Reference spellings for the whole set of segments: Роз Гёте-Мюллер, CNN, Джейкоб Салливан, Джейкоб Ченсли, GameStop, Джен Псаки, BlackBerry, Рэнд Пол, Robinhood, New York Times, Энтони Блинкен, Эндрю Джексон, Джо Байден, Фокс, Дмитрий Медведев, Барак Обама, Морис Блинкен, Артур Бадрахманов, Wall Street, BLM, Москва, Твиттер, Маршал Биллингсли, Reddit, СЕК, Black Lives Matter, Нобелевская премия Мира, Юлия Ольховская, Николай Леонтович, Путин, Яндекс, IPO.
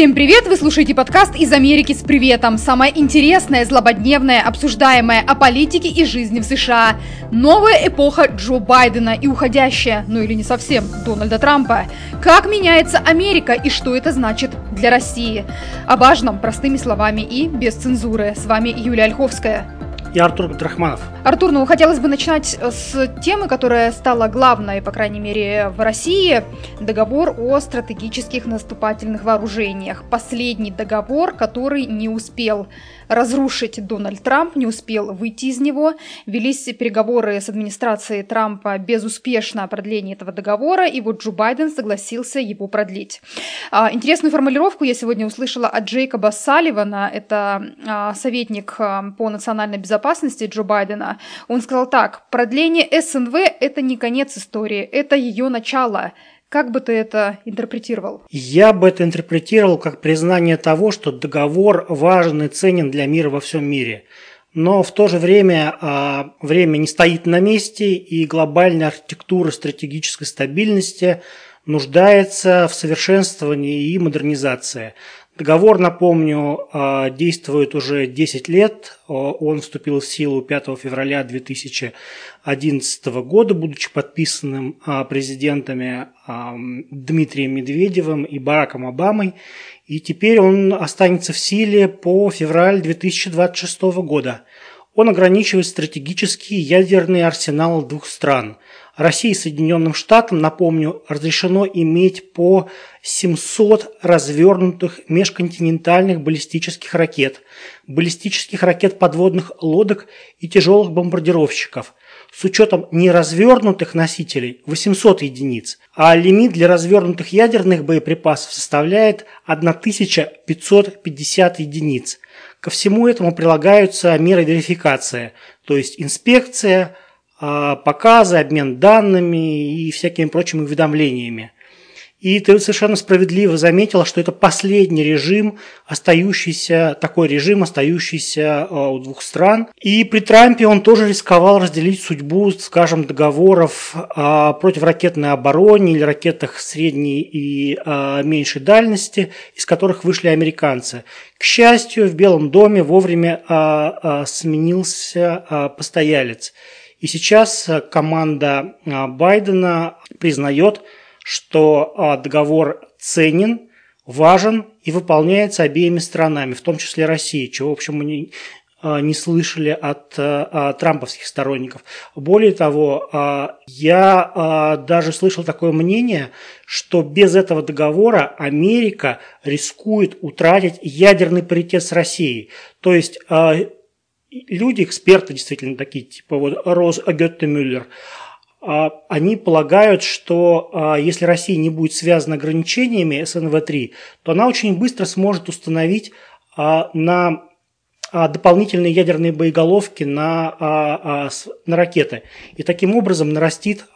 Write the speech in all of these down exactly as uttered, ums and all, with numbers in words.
Всем привет! Вы слушаете подкаст «Из Америки с приветом». Самое интересное, злободневное, обсуждаемое о политике и жизни в США. Новая эпоха Джо Байдена и уходящая, ну или не совсем, Дональда Трампа. Как меняется Америка и что это значит для России? О важном простыми словами и без цензуры. С вами Юлия Ольховская. И Артур Бадрахманов. Артур, ну хотелось бы начинать с темы, которая стала главной, по крайней мере, в России. Договор о стратегических наступательных вооружениях. Последний договор, который не успел разрушить Дональд Трамп, не успел выйти из него. Велись переговоры с администрацией Трампа безуспешно о продлении этого договора, и вот Джо Байден согласился его продлить. Интересную формулировку я сегодня услышала от Джейкоба Салливана, это советник по национальной безопасности, безопасности Джо Байдена. Он сказал так: продление эс эн вэ – это не конец истории, это ее начало. Как бы ты это интерпретировал? Я бы это интерпретировал как признание того, что договор важен и ценен для мира во всем мире. Но в то же время время не стоит на месте, и глобальная архитектура стратегической стабильности нуждается в совершенствовании и модернизации. Договор, напомню, действует уже десять лет, он вступил в силу пятого февраля две тысячи одиннадцатого года, будучи подписанным президентами Дмитрием Медведевым и Бараком Обамой, и теперь он останется в силе по февраль две тысячи двадцать шестого года. Он ограничивает стратегический ядерный арсенал двух стран. России и Соединенным Штатам, напомню, разрешено иметь по семьсот развернутых межконтинентальных баллистических ракет, баллистических ракет подводных лодок и тяжелых бомбардировщиков. С учетом неразвернутых носителей – восемьсот единиц, а лимит для развернутых ядерных боеприпасов составляет тысяча пятьсот пятьдесят единиц. Ко всему этому прилагаются меры верификации, то есть инспекция, показы, обмен данными и всякими прочими уведомлениями. И ты совершенно справедливо заметила, что это последний режим, остающийся, такой режим, остающийся у двух стран. И при Трампе он тоже рисковал разделить судьбу, скажем, договоров о противоракетной обороне или ракетах средней и меньшей дальности, из которых вышли американцы. К счастью, в Белом доме вовремя сменился постоялец. И сейчас команда Байдена признает, что договор ценен, важен и выполняется обеими сторонами, в том числе Россией, чего, в общем, мы не, не слышали от, от трамповских сторонников. Более того, я даже слышал такое мнение, что без этого договора Америка рискует утратить ядерный паритет с Россией. То есть люди, эксперты действительно такие, типа вот Роз Гёте-Мюллер, они полагают, что если Россия не будет связана ограничениями эс эн вэ три, то она очень быстро сможет установить на дополнительные ядерные боеголовки на, на ракеты. И таким образом нарастит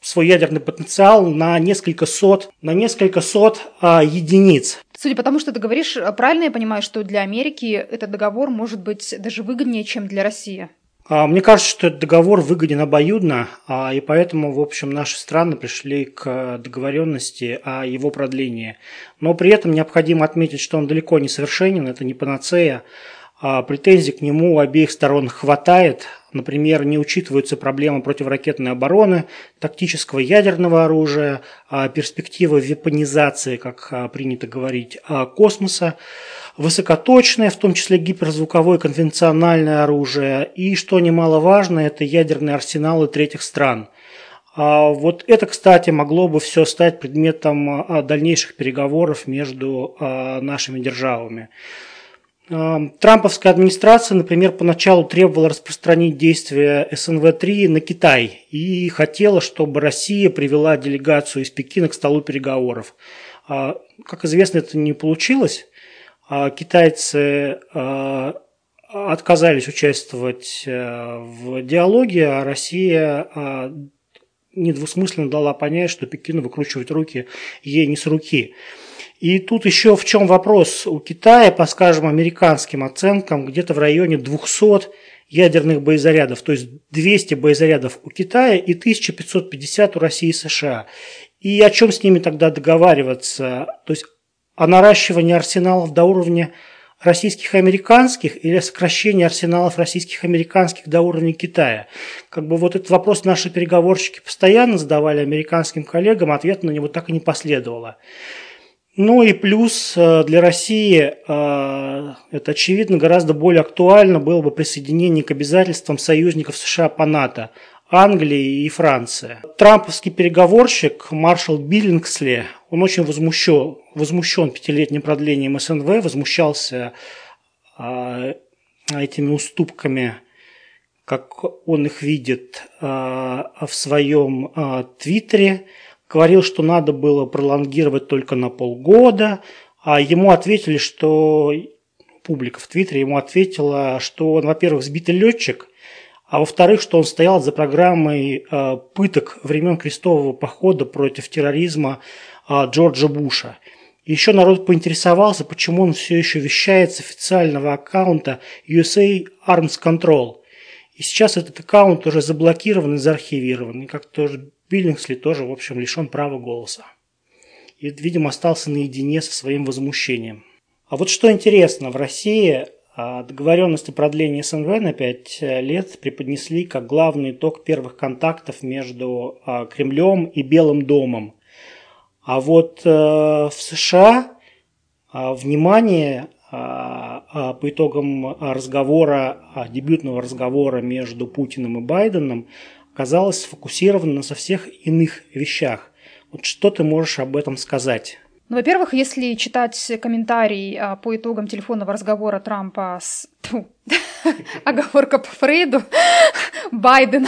свой ядерный потенциал на несколько сот, на несколько сот единиц. Судя по тому, что ты говоришь, правильно я понимаю, что для Америки этот договор может быть даже выгоднее, чем для России? Мне кажется, что этот договор выгоден обоюдно, и поэтому, в общем, наши страны пришли к договоренности о его продлении. Но при этом необходимо отметить, что он далеко не совершенен, это не панацея. Претензий к нему у обеих сторон хватает. Например, не учитываются проблемы противоракетной обороны, тактического ядерного оружия, перспективы вепонизации, как принято говорить, космоса, высокоточное, в том числе гиперзвуковое конвенциональное оружие и, что немаловажно, это ядерные арсеналы третьих стран. Вот это, кстати, могло бы все стать предметом дальнейших переговоров между нашими державами. Трамповская администрация, например, поначалу требовала распространить действия эс эн вэ три на Китай и хотела, чтобы Россия привела делегацию из Пекина к столу переговоров. Как известно, это не получилось. Китайцы отказались участвовать в диалоге, а Россия недвусмысленно дала понять, что Пекину выкручивать руки ей не с руки. И тут еще в чем вопрос у Китая, по, скажем, американским оценкам, где-то в районе двухсот ядерных боезарядов, то есть двести боезарядов у Китая и тысяча пятьсот пятьдесят у России и США. И о чем с ними тогда договариваться? То есть о наращивании арсеналов до уровня российских и американских или о сокращении арсеналов российских и американских до уровня Китая. Как бы вот этот вопрос наши переговорщики постоянно задавали американским коллегам, ответ на него так и не последовало. Ну и плюс для России, это очевидно, гораздо более актуально было бы присоединение к обязательствам союзников США по НАТО, Англии и Франции. Трамповский переговорщик маршал Биллингсли, он очень возмущен, возмущен пятилетним продлением эс эн вэ, возмущался этими уступками, как он их видит в своем твиттере. Говорил, что надо было пролонгировать только на полгода, а ему ответили, что публика в Твиттере ему ответила, что он, во-первых, сбитый летчик, а во-вторых, что он стоял за программой э, пыток времен крестового похода против терроризма э, Джорджа Буша. Еще народ поинтересовался, почему он все еще вещает с официального аккаунта ю эс эй Arms Control. И сейчас этот аккаунт уже заблокирован и зархивирован, и как-то уже Биллингсли тоже, в общем, лишен права голоса. И, видимо, остался наедине со своим возмущением. А вот что интересно, в России договоренности о продлении эс эн вэ на пять лет преподнесли как главный итог первых контактов между Кремлем и Белым домом. А вот в США внимание по итогам разговора, дебютного разговора между Путиным и Байденом оказалось сфокусировано на совсем иных вещах. Вот что ты можешь об этом сказать? Ну, во-первых, если читать комментарий а, по итогам телефонного разговора Трампа с... Оговорка по Фрейду. Байдена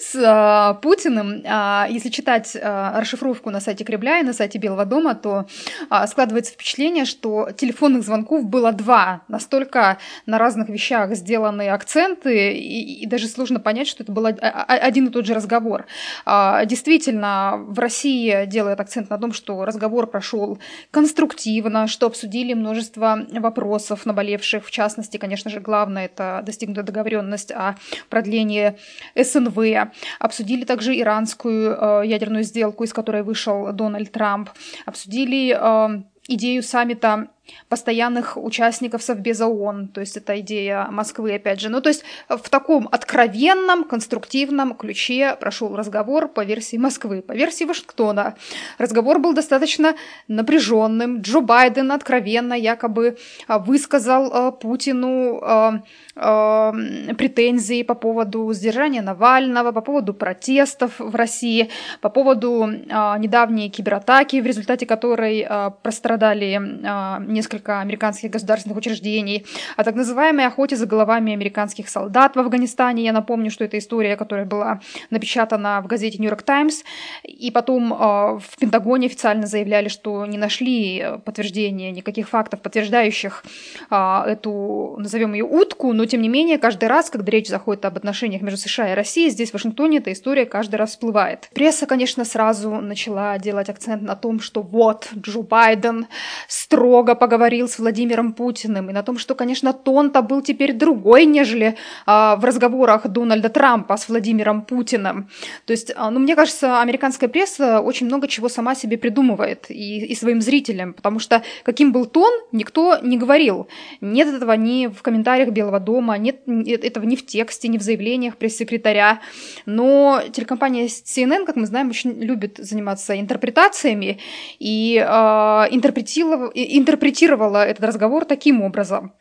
с а, Путиным. А, если читать а, расшифровку на сайте Кремля и на сайте Белого дома, то а, складывается впечатление, что телефонных звонков было два. Настолько на разных вещах сделаны акценты, и, и даже сложно понять, что это был один и тот же разговор. А, действительно, в России делают акцент на том, что разговор прошел конструктивно, что обсудили множество вопросов, наболевших, в частности, конечно же, главное, это достигнута договоренность о продлении эс эн вэ. Обсудили также иранскую э, ядерную сделку, из которой вышел Дональд Трамп. Обсудили э, идею саммита постоянных участников Совбеза ООН, то есть это идея Москвы, опять же. Ну, то есть в таком откровенном, конструктивном ключе прошел разговор по версии Москвы, по версии Вашингтона. Разговор был достаточно напряженным. Джо Байден откровенно якобы высказал Путину претензии по поводу сдержания Навального, по поводу протестов в России, по поводу недавней кибератаки, в результате которой пострадали несколько американских государственных учреждений, о так называемой охоте за головами американских солдат в Афганистане. Я напомню, что это история, которая была напечатана в газете New York Times, и потом в Пентагоне официально заявляли, что не нашли подтверждения, никаких фактов, подтверждающих эту, назовем ее, утку, но тем не менее, каждый раз, когда речь заходит об отношениях между США и Россией, здесь, в Вашингтоне, эта история каждый раз всплывает. Пресса, конечно, сразу начала делать акцент на том, что вот, Джо Байден строго поговорил с Владимиром Путиным, и на том, что, конечно, тон-то был теперь другой, нежели а, в разговорах Дональда Трампа с Владимиром Путиным. То есть, а, ну, мне кажется, американская пресса очень много чего сама себе придумывает и, и своим зрителям, потому что каким был тон, никто не говорил. Нет этого ни в комментариях Белого дома, нет этого ни в тексте, ни в заявлениях пресс-секретаря. Но телекомпания си эн эн, как мы знаем, очень любит заниматься интерпретациями и а, интерпретировала интерпретировала этот разговор таким образом.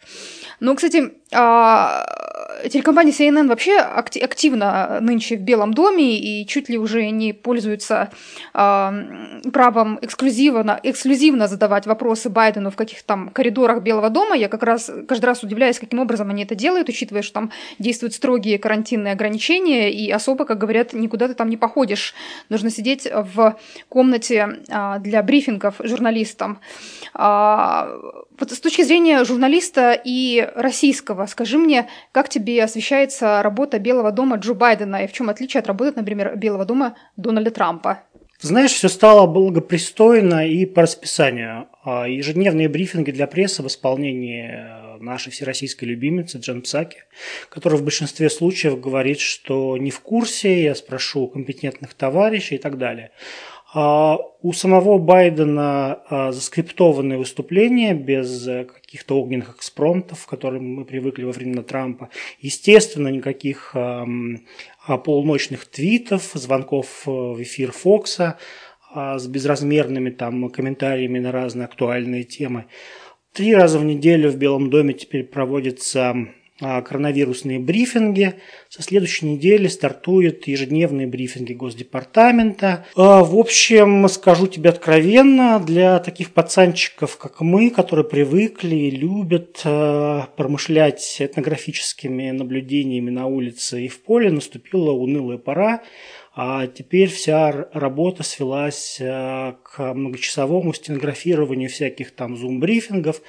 Ну, кстати, телекомпания си эн эн вообще активно нынче в Белом доме и чуть ли уже не пользуется правом эксклюзивно, эксклюзивно задавать вопросы Байдену в каких-то там коридорах Белого дома. Я как раз каждый раз удивляюсь, каким образом они это делают, учитывая, что там действуют строгие карантинные ограничения, и особо, как говорят, никуда ты там не походишь. Нужно сидеть в комнате для брифингов журналистам. Вот с точки зрения журналиста и российского, скажи мне, как тебе освещается работа Белого дома Джо Байдена и в чем отличие от работы, например, Белого дома Дональда Трампа? Знаешь, все стало благопристойно и по расписанию. Ежедневные брифинги для прессы в исполнении нашей всероссийской любимицы Джен Псаки, которая в большинстве случаев говорит, что не в курсе, я спрошу компетентных товарищей и так далее. У самого Байдена заскриптованные выступления без каких-то огненных экспромтов, к которым мы привыкли во времена Трампа. Естественно, никаких полуночных твитов, звонков в эфир Фокса с безразмерными там комментариями на разные актуальные темы. Три раза в неделю в Белом доме теперь проводятся коронавирусные брифинги. Со следующей недели стартуют ежедневные брифинги Госдепартамента. В общем, скажу тебе откровенно, для таких пацанчиков, как мы, которые привыкли и любят промышлять этнографическими наблюдениями на улице и в поле, наступила унылая пора. А теперь вся работа свелась к многочасовому стенографированию всяких там зум-брифингов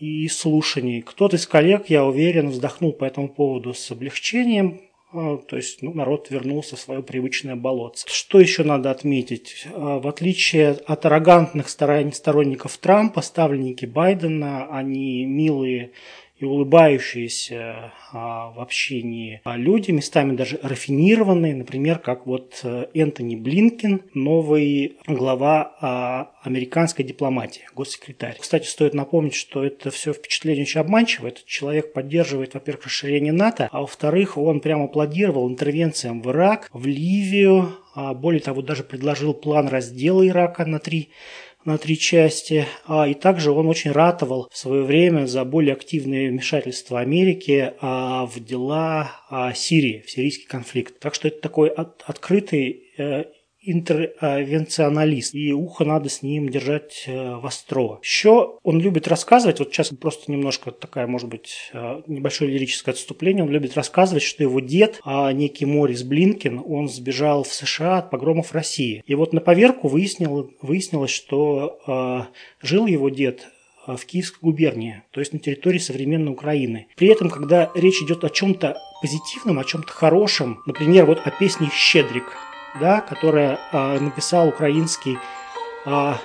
и слушаний. Кто-то из коллег, я уверен, вздохнул по этому поводу с облегчением. То есть, ну, народ вернулся в свое привычное болотце. Что еще надо отметить? В отличие от аррогантных сторонников Трампа, ставленники Байдена, они милые и улыбающиеся в общении люди, местами даже рафинированные, например, как вот Энтони Блинкен, новый глава американской дипломатии, госсекретарь. Кстати, стоит напомнить, что это все впечатление очень обманчиво. Этот человек поддерживает, во-первых, расширение НАТО, а во-вторых, он прямо аплодировал интервенциям в Ирак, в Ливию, более того, даже предложил план раздела Ирака на три на три части, и также он очень ратовал в свое время за более активное вмешательство Америки в дела Сирии, в сирийский конфликт. Так что это такой от, открытый интервенционалист, и ухо надо с ним держать востро. Еще он любит рассказывать, вот сейчас просто немножко такая, может быть, небольшое лирическое отступление, он любит рассказывать, что его дед, некий Морис Блинкен, он сбежал в США от погромов России. И вот на поверку выяснил, выяснилось, что жил его дед в Киевской губернии, то есть на территории современной Украины. При этом, когда речь идет о чем-то позитивном, о чем-то хорошем, например, вот о песне «Щедрик», да, которое а, написал украинский а,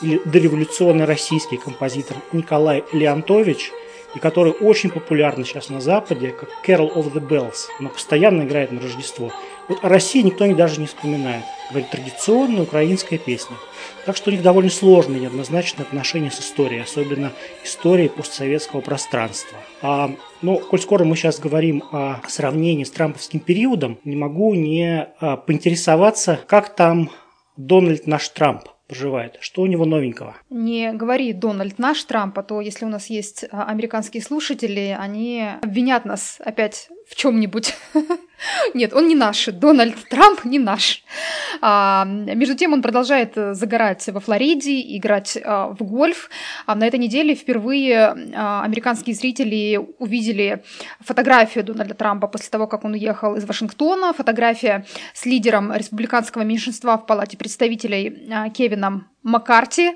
или дореволюционный российский композитор Николай Леонтович, и который очень популярен сейчас на Западе, как «Carol of the Bells». Она постоянно играет на Рождество. Вот о России никто даже не вспоминает. Говорит, традиционная украинская песня. Так что у них довольно сложные и неоднозначные отношения с историей, особенно историей постсоветского пространства. А, но, коль скоро мы сейчас говорим о сравнении с трамповским периодом, не могу не а, поинтересоваться, как там Дональд наш Трамп поживает. Что у него новенького? Не говори «Дональд наш Трамп», а то если у нас есть американские слушатели, они обвинят нас опять в чем-нибудь. Нет, он не наш. Дональд Трамп не наш. А, между тем, он продолжает загорать во Флориде, играть а, в гольф. А на этой неделе впервые а, американские зрители увидели фотографию Дональда Трампа после того, как он уехал из Вашингтона. Фотография с лидером республиканского меньшинства в Палате представителей а, Кевином Маккарти,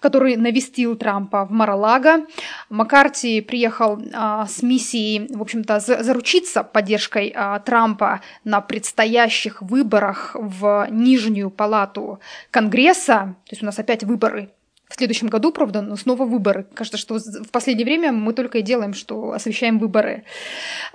который навестил Трампа в Мар-а-Лаго. Маккарти приехал а, с миссией, в общем-то, за, заручиться поддержкой а, Трампа на предстоящих выборах в Нижнюю палату Конгресса. То есть у нас опять выборы. В следующем году, правда, но снова выборы. Кажется, что в последнее время мы только и делаем, что освещаем выборы.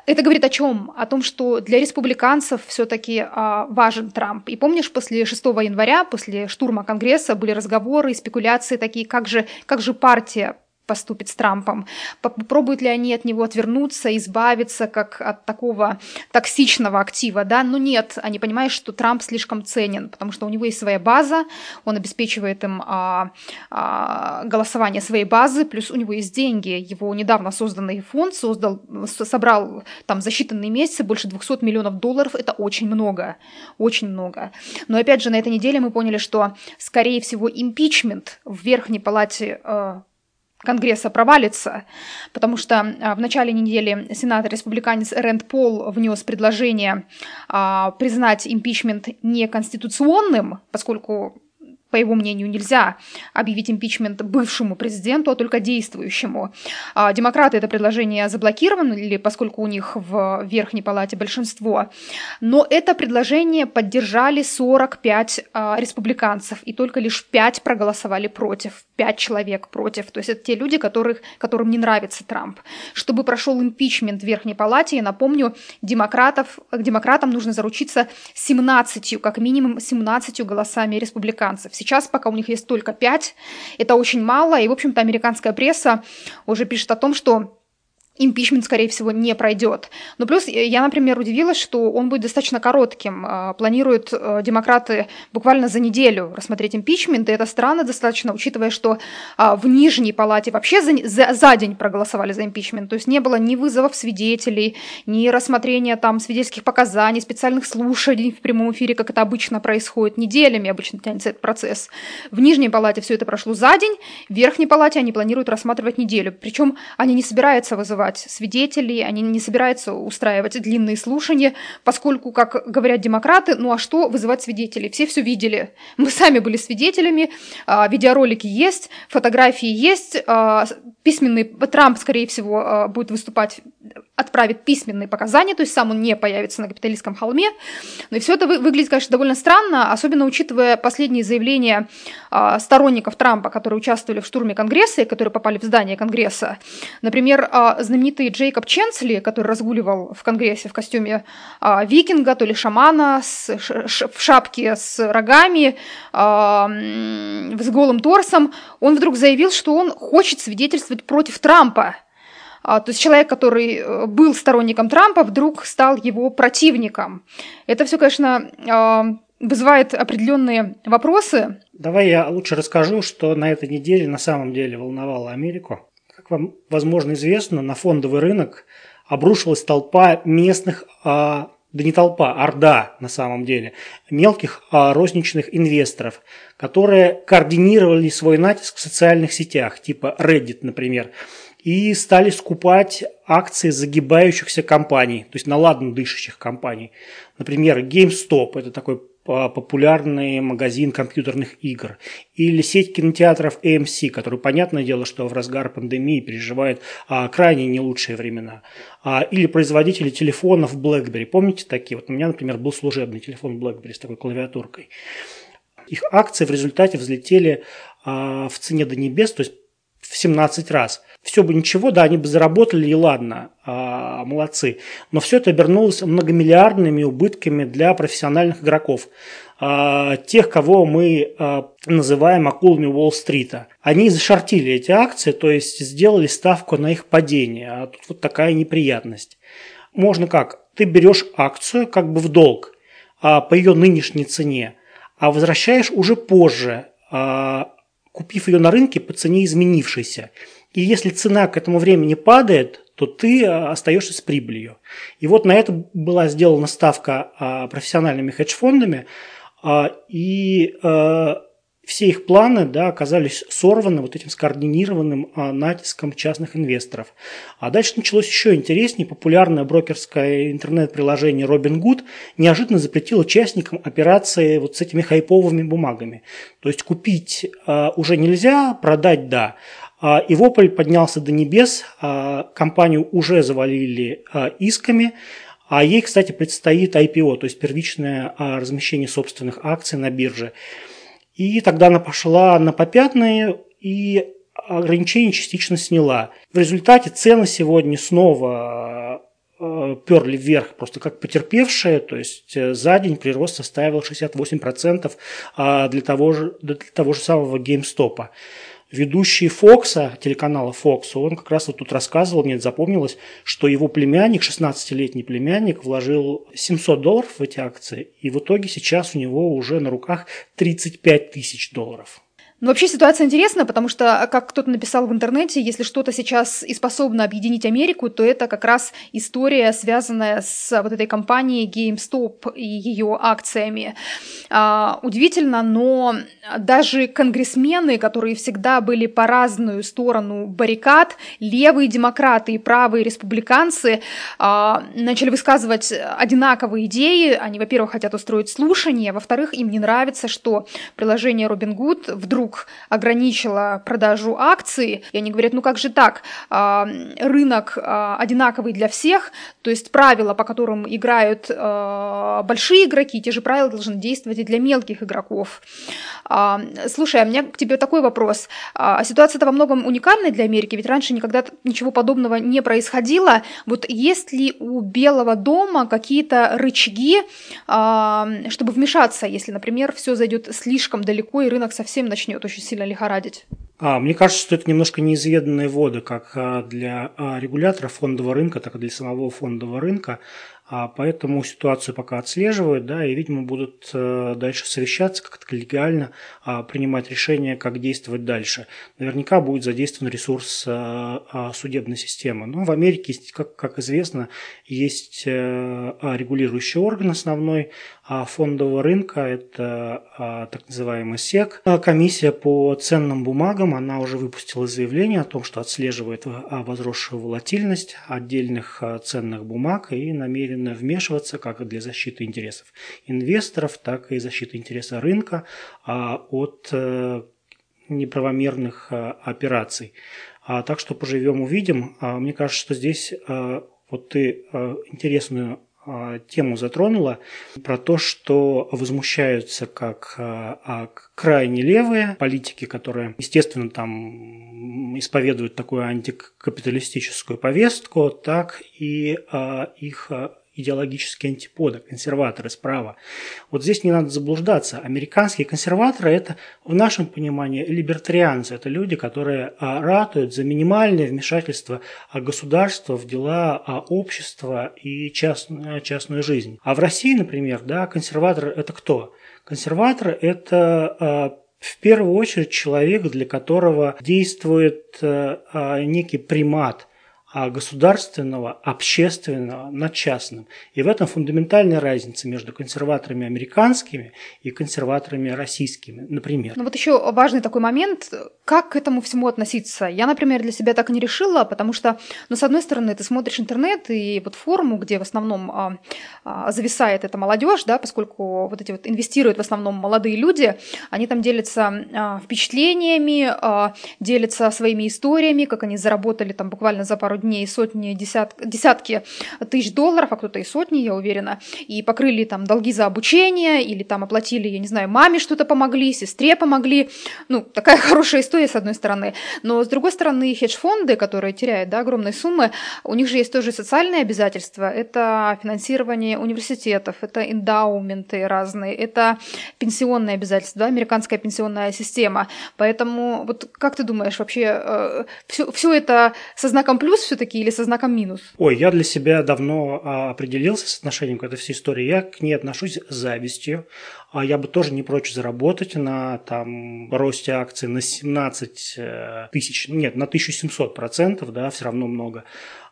Это говорит о чем? О том, что для республиканцев все-таки важен Трамп. И помнишь, после шестого января, после штурма Конгресса, были разговоры и спекуляции такие, как же, как же партия поступит с Трампом, попробуют ли они от него отвернуться, избавиться как от такого токсичного актива, да, но нет, они понимают, что Трамп слишком ценен, потому что у него есть своя база, он обеспечивает им а, а, голосование своей базы, плюс у него есть деньги, его недавно созданный фонд создал, собрал там за считанные месяцы больше двести миллионов долларов, это очень много, очень много, но опять же на этой неделе мы поняли, что скорее всего импичмент в Верхней палате Конгресса провалится, потому что в начале недели сенатор-республиканец Рэнд Пол внес предложение а, признать импичмент неконституционным, поскольку по его мнению, нельзя объявить импичмент бывшему президенту, а только действующему. Демократы это предложение заблокировали, поскольку у них в Верхней Палате большинство. Но это предложение поддержали сорок пять республиканцев, и только лишь пять проголосовали против, пять человек против. То есть это те люди, которых, которым не нравится Трамп. Чтобы прошел импичмент в Верхней Палате, я напомню, демократов, демократам нужно заручиться семнадцатью, как минимум семнадцатью голосами республиканцев. Сейчас пока у них есть только пять, это очень мало, и, в общем-то, американская пресса уже пишет о том, что импичмент, скорее всего, не пройдет. Но плюс я, например, удивилась, что он будет достаточно коротким. Планируют демократы буквально за неделю рассмотреть импичмент, и это странно достаточно, учитывая, что в Нижней Палате вообще за, за, за день проголосовали за импичмент. То есть не было ни вызовов свидетелей, ни рассмотрения там свидетельских показаний, специальных слушаний в прямом эфире, как это обычно происходит. Неделями обычно тянется этот процесс. В Нижней Палате все это прошло за день, в Верхней Палате они планируют рассматривать неделю. Причем они не собираются вызывать свидетелей, они не собираются устраивать длинные слушания, поскольку, как говорят демократы, ну а что вызывать свидетелей? Все все видели. Мы сами были свидетелями, видеоролики есть, фотографии есть, письменный Трамп, скорее всего, будет выступать, отправит письменные показания, то есть сам он не появится на Капитолийском холме. Но и все это выглядит, конечно, довольно странно, особенно учитывая последние заявления сторонников Трампа, которые участвовали в штурме Конгресса и которые попали в здание Конгресса. Например, знаменитый Джейкоб Ченсли, который разгуливал в Конгрессе в костюме а, викинга, то ли шамана, с, ш, в шапке с рогами, а, с голым торсом, он вдруг заявил, что он хочет свидетельствовать против Трампа. А, то есть человек, который был сторонником Трампа, вдруг стал его противником. Это все, конечно, а, вызывает определенные вопросы. Давай я лучше расскажу, что на этой неделе на самом деле волновало Америку. Как вам, возможно, известно, на фондовый рынок обрушилась толпа местных, а, да не толпа, орда на самом деле, мелких а, розничных инвесторов, которые координировали свой натиск в социальных сетях, типа Reddit, например, и стали скупать акции загибающихся компаний, то есть наладно дышащих компаний. Например, GameStop – это такой популярный магазин компьютерных игр, или сеть кинотеатров эй эм си, который, понятное дело, что в разгар пандемии переживает а, крайне не лучшие времена, а, или производители телефонов BlackBerry. Помните такие? Вот у меня, например, был служебный телефон BlackBerry с такой клавиатуркой. Их акции в результате взлетели а, в цене до небес, то есть в семнадцать раз. Все бы ничего, да, они бы заработали, и ладно, а, молодцы. Но все это обернулось многомиллиардными убытками для профессиональных игроков. А, тех, кого мы а, называем акулами Уолл-стрита. Они зашортили эти акции, то есть сделали ставку на их падение. А тут вот такая неприятность. Можно как? Ты берешь акцию как бы в долг а, по ее нынешней цене, а возвращаешь уже позже, а, купив ее на рынке по цене изменившейся. И если цена к этому времени падает, то ты остаешься с прибылью. И вот на это была сделана ставка профессиональными хедж-фондами, и все их планы, да, оказались сорваны вот этим скоординированным натиском частных инвесторов. А дальше началось еще интереснее. Популярное брокерское интернет-приложение Robinhood неожиданно запретило участникам операции вот с этими хайповыми бумагами. То есть купить уже нельзя, продать – да. И вопль поднялся до небес, компанию уже завалили исками, а ей, кстати, предстоит ай пи о, то есть первичное размещение собственных акций на бирже. И тогда она пошла на попятные и ограничения частично сняла. В результате цены сегодня снова перли вверх, просто как потерпевшие, то есть за день прирост составил шестьдесят восемь процентов для того же, для того же самого GameStop. Ведущий Фокса, телеканала Фокс, он как раз вот тут рассказывал, мне это запомнилось, что его племянник, шестнадцатилетний племянник, вложил семьсот долларов в эти акции, и в итоге сейчас у него уже на руках тридцать пять тысяч долларов. Но вообще ситуация интересна, потому что, как кто-то написал в интернете, если что-то сейчас и способно объединить Америку, то это как раз история, связанная с вот этой компанией GameStop и ее акциями. А, удивительно, но даже конгрессмены, которые всегда были по разную сторону баррикад, левые демократы и правые республиканцы, а, начали высказывать одинаковые идеи. Они, во-первых, хотят устроить слушание, во-вторых, им не нравится, что приложение Robinhood вдруг ограничила продажу акций, и они говорят, ну как же так, рынок одинаковый для всех, то есть правила, по которым играют большие игроки, те же правила должны действовать и для мелких игроков. Слушай, а у меня к тебе такой вопрос. Ситуация-то во многом уникальная для Америки, ведь раньше никогда ничего подобного не происходило. Вот есть ли у Белого дома какие-то рычаги, чтобы вмешаться, если, например, все зайдет слишком далеко и рынок совсем начнет очень сильно лихорадить? А, мне кажется, что это немножко неизведанные воды как для регулятора фондового рынка, так и для самого фондового рынка. А поэтому ситуацию пока отслеживают, да, и, видимо, будут дальше совещаться, как-то коллегиально принимать решение, как действовать дальше. Наверняка будет задействован ресурс судебной системы. Но в Америке, как, как известно, есть регулирующий орган основной фондового рынка, это так называемый СЕК. Комиссия по ценным бумагам, она уже выпустила заявление о том, что отслеживает возросшую волатильность отдельных ценных бумаг и намерена вмешиваться как для защиты интересов инвесторов, так и защиты интереса рынка от неправомерных операций. Так что поживем, увидим. Мне кажется, что здесь вот ты интересную тему затронула про то, что возмущаются как крайне левые политики, которые, естественно, там исповедуют такую антикапиталистическую повестку, так и их идеологические антиподы, консерваторы справа. Вот здесь не надо заблуждаться. Американские консерваторы – это, в нашем понимании, либертарианцы. Это люди, которые ратуют за минимальное вмешательство государства в дела общества и частную, частную жизнь. А в России, например, да, консерваторы – это кто? Консерваторы – это в первую очередь человек, для которого действует некий примат государственного, общественного над частным. И в этом фундаментальная разница между консерваторами американскими и консерваторами российскими, например. Ну вот еще важный такой момент, как к этому всему относиться. Я, например, для себя так и не решила, потому что, ну, с одной стороны, ты смотришь интернет и вот форуму, где в основном а, а, зависает эта молодежь, да, поскольку вот эти вот инвестируют в основном молодые люди, они там делятся а, впечатлениями, а, делятся своими историями, как они заработали там буквально за пару дней дней сотни, десят, десятки тысяч долларов, а кто-то и сотни, я уверена, и покрыли там долги за обучение, или там оплатили, я не знаю, маме что-то помогли, сестре помогли. Ну, такая хорошая история, с одной стороны. Но, с другой стороны, хедж-фонды, которые теряют, да, огромные суммы, у них же есть тоже социальные обязательства. Это финансирование университетов, это эндаументы разные, это пенсионные обязательства, да, американская пенсионная система. Поэтому, вот как ты думаешь, вообще э, все, все это со знаком плюс все-таки или со знаком минус? Ой, я для себя давно а, определился с отношением к этой всей истории. Я к ней отношусь с завистью. А я бы тоже не прочь заработать на там росте акций на семнадцать тысяч, нет, на тысячу семьсот процентов, да, все равно много.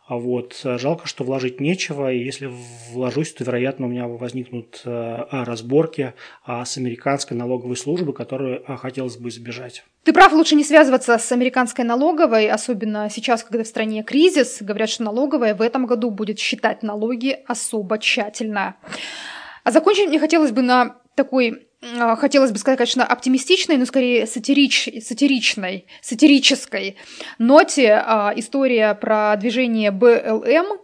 А вот жалко, что вложить нечего, и если вложусь, то, вероятно, у меня возникнут разборки с американской налоговой службой, которую хотелось бы избежать. Ты прав, лучше не связываться с американской налоговой, особенно сейчас, когда в стране кризис. Говорят, что налоговая в этом году будет считать налоги особо тщательно. А закончить мне хотелось бы на такой... хотелось бы сказать, конечно, оптимистичной, но скорее сатирич, сатиричной, сатирической ноте. История про движение бэ эл эм.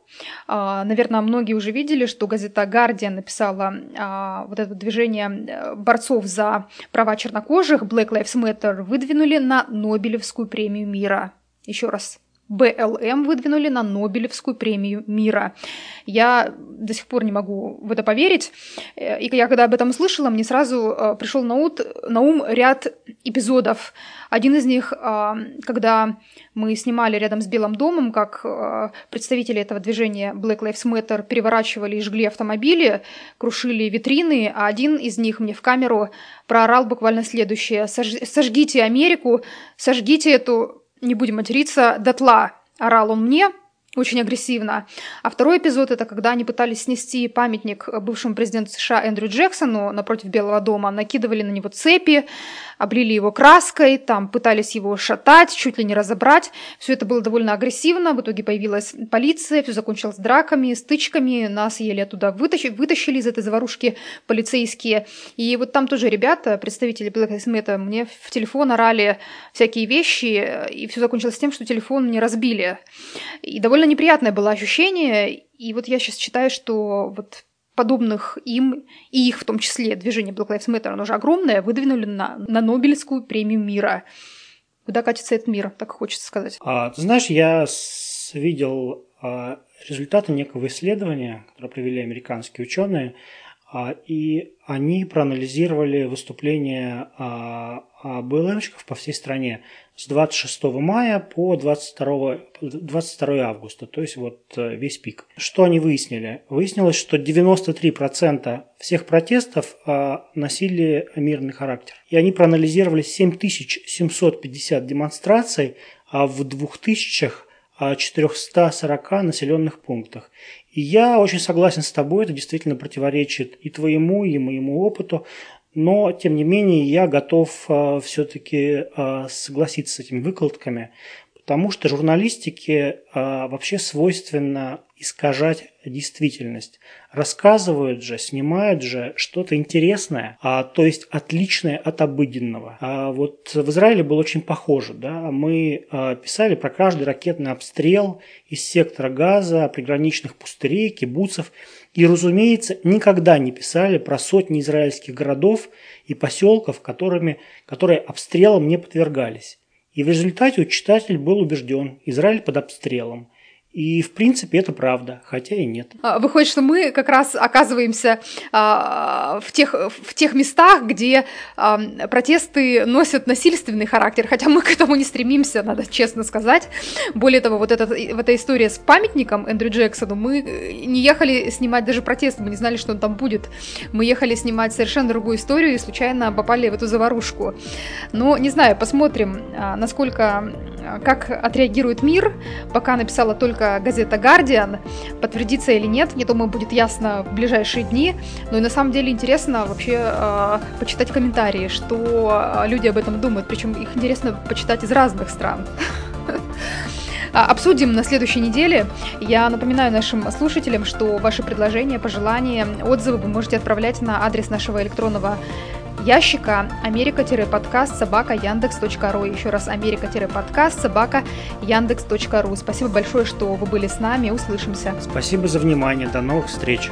Наверное, многие уже видели, что газета Guardian написала вот это движение борцов за права чернокожих, Black Lives Matter, выдвинули на Нобелевскую премию мира. Еще раз. бэ эл эм выдвинули на Нобелевскую премию мира. Я до сих пор не могу в это поверить. И я когда об этом слышала, мне сразу пришел на ум ряд эпизодов. Один из них, когда мы снимали рядом с Белым домом, как представители этого движения Black Lives Matter переворачивали и жгли автомобили, крушили витрины, а один из них мне в камеру проорал буквально следующее: «Сожгите Америку, сожгите эту... не будем материться, дотла», орал он мне очень агрессивно. А второй эпизод — это когда они пытались снести памятник бывшему президенту США Эндрю Джексону напротив Белого дома, накидывали на него цепи, облили его краской, там пытались его шатать, чуть ли не разобрать. Все это было довольно агрессивно, в итоге появилась полиция, все закончилось драками, стычками, нас еле оттуда вытащили, вытащили из этой заварушки полицейские. И вот там тоже ребята, представители Black Lives Matter, мне в телефон орали всякие вещи, и все закончилось тем, что телефон мне разбили. И довольно неприятное было ощущение, и вот я сейчас считаю, что вот подобных им, и их в том числе, движение Black Lives Matter, оно же огромное, выдвинули на, на Нобелевскую премию мира. Куда катится этот мир, так хочется сказать. А, ты знаешь, я с- видел а, результаты некого исследования, которое провели американские ученые, а, и они проанализировали выступления а, а БЛМщиков по всей стране с двадцать шестого мая по двадцать второго августа, то есть вот весь пик. Что они выяснили? Выяснилось, что девяносто три процента всех протестов носили мирный характер. И они проанализировали семь тысяч семьсот пятьдесят демонстраций в две тысячи четыреста сорок населенных пунктах. И я очень согласен с тобой, это действительно противоречит и твоему, и моему опыту. Но, тем не менее, я готов э, все-таки э, согласиться с этими выкладками, потому что журналистике э, вообще свойственно искажать действительность. Рассказывают же, снимают же что-то интересное, а, то есть отличное от обыденного. А вот в Израиле было очень похоже. Да? Мы а, писали про каждый ракетный обстрел из сектора Газа, приграничных пустырей, кибуцев. И, разумеется, никогда не писали про сотни израильских городов и поселков, которыми, которые обстрелам не подвергались. И в результате читатель был убежден: Израиль под обстрелом. И, в принципе, это правда, хотя и нет. Выходит, что мы как раз оказываемся а, в, тех, в тех местах, где а, протесты носят насильственный характер, хотя мы к этому не стремимся, надо честно сказать. Более того, вот, этот, вот эта история с памятником Эндрю Джексону, мы не ехали снимать даже протест, мы не знали, что он там будет. Мы ехали снимать совершенно другую историю и случайно попали в эту заварушку. Но, не знаю, посмотрим, насколько, как отреагирует мир. Пока написала только газета Guardian, подтвердится или нет, я думаю, будет ясно в ближайшие дни. Ну и на самом деле интересно вообще э, почитать комментарии, что люди об этом думают, причем их интересно почитать из разных стран. Обсудим на следующей неделе. Я напоминаю нашим слушателям, что ваши предложения, пожелания, отзывы вы можете отправлять на адрес нашего электронного ящика америка-подкаст собака яндекс точка ру. Еще раз: америка-подкаст собака яндекс точка ру. Спасибо большое, что вы были с нами. Услышимся. Спасибо за внимание. До новых встреч.